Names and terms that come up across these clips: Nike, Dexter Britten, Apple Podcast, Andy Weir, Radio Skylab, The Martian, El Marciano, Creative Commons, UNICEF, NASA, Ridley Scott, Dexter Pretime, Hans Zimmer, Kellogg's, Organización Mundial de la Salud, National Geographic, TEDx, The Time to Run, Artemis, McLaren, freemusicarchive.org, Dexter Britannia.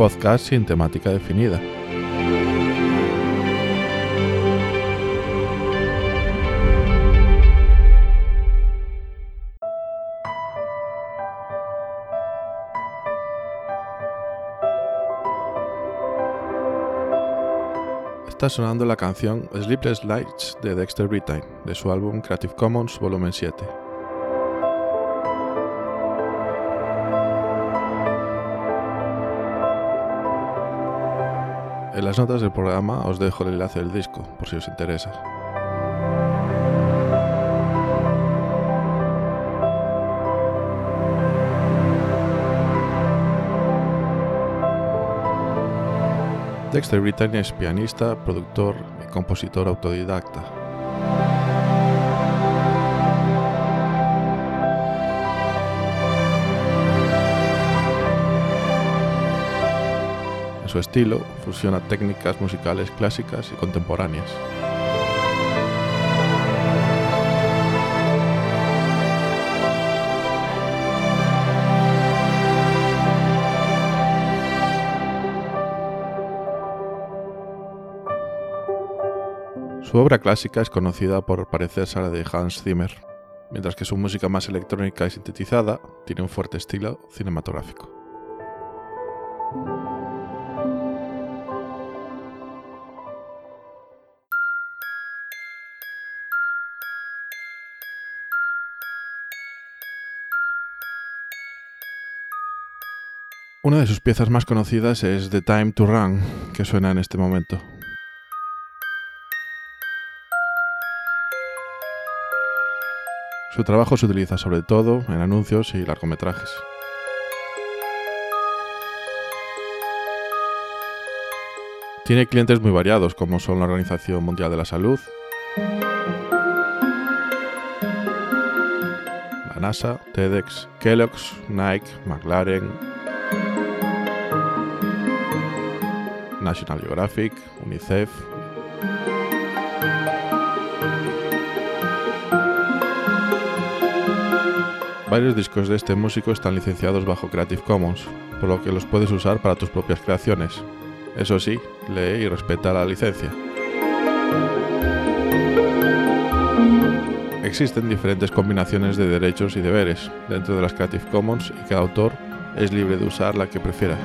podcast sin temática definida. Está sonando la canción Sleepless Nights de Dexter Britten, de su álbum Creative Commons Volumen 7. En las notas del programa os dejo el enlace del disco, por si os interesa. Dexter Britannia es pianista, productor y compositor autodidacta. En su estilo, fusiona técnicas musicales clásicas y contemporáneas. Su obra clásica es conocida por parecerse a la de Hans Zimmer, mientras que su música más electrónica y sintetizada tiene un fuerte estilo cinematográfico. Una de sus piezas más conocidas es The Time to Run, que suena en este momento. Su trabajo se utiliza sobre todo en anuncios y largometrajes. Tiene clientes muy variados, como son la Organización Mundial de la Salud, la NASA, TEDx, Kellogg's, Nike, McLaren, National Geographic, UNICEF. Varios discos de este músico están licenciados bajo Creative Commons, por lo que los puedes usar para tus propias creaciones. Eso sí, lee y respeta la licencia. Existen diferentes combinaciones de derechos y deberes dentro de las Creative Commons y cada autor es libre de usar la que prefiera.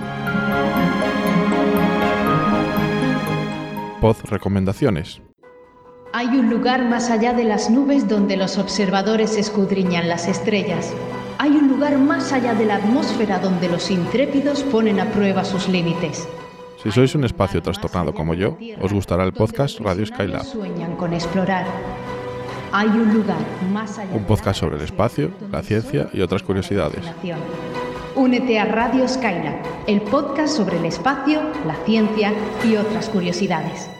Pod recomendaciones. Hay un lugar más allá de las nubes donde los observadores escudriñan las estrellas. Hay un lugar más allá de la atmósfera donde los intrépidos ponen a prueba sus límites. Si sois un espacio trastornado como yo, os gustará el podcast Radio Skylab. Sueñan con explorar. Hay un lugar más allá. Un podcast sobre el espacio, la ciencia y otras curiosidades. Únete a Radio Skylab, el podcast sobre el espacio, la ciencia y otras curiosidades.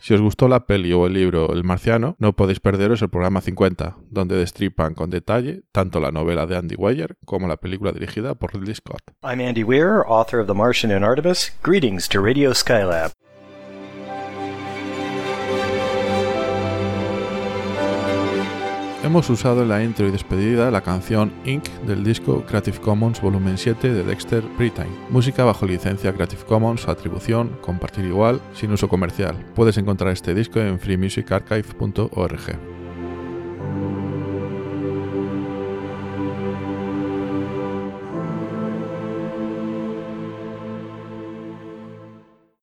Si os gustó la peli o el libro El Marciano, no podéis perderos el programa 50, donde destripan con detalle tanto la novela de Andy Weir como la película dirigida por Ridley Scott. I'm Andy Weir, author of The Martian and Artemis. Greetings to Radio Skylab. Hemos usado en la intro y despedida la canción Inc. del disco Creative Commons Volumen 7 de Dexter Pretime. Música bajo licencia Creative Commons, atribución, compartir igual, sin uso comercial. Puedes encontrar este disco en freemusicarchive.org.